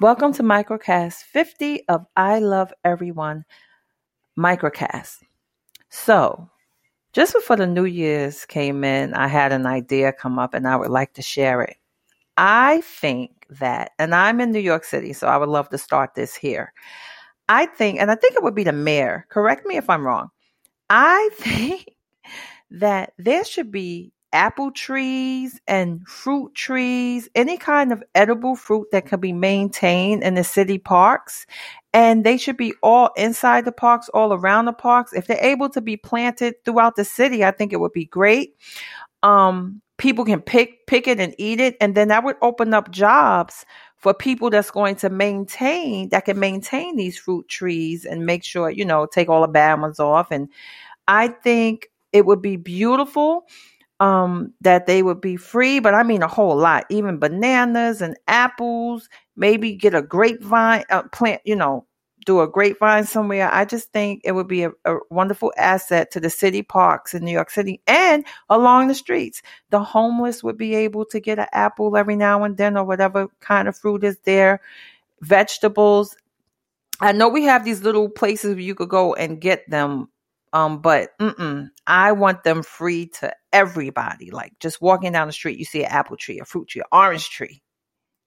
Welcome to Microcast 50 of I Love Everyone Microcast. So, just before the New Year's came in, I had an idea come up and I would like to share it. I think that, and I'm in New York City, so I would love to start this here. I think it would be the mayor. Correct me if I'm wrong. I think that there should be apple trees and fruit trees, any kind of edible fruit that can be maintained in the city parks. And they should be all inside the parks, all around the parks. If they're able to be planted throughout the city, I think it would be great. People can pick it and eat it. And then that would open up jobs for people that's going to maintain these fruit trees and make sure, take all the bad ones off. And I think it would be beautiful. That they would be free, but I mean a whole lot, even bananas and apples, maybe get a grapevine plant, do a grapevine somewhere. I just think it would be a wonderful asset to the city parks in New York City and along the streets. The homeless would be able to get an apple every now and then or whatever kind of fruit is there, vegetables. I know we have these little places where you could go and get them. But I want them free to everybody. Like just walking down the street, you see an apple tree, a fruit tree, an orange tree.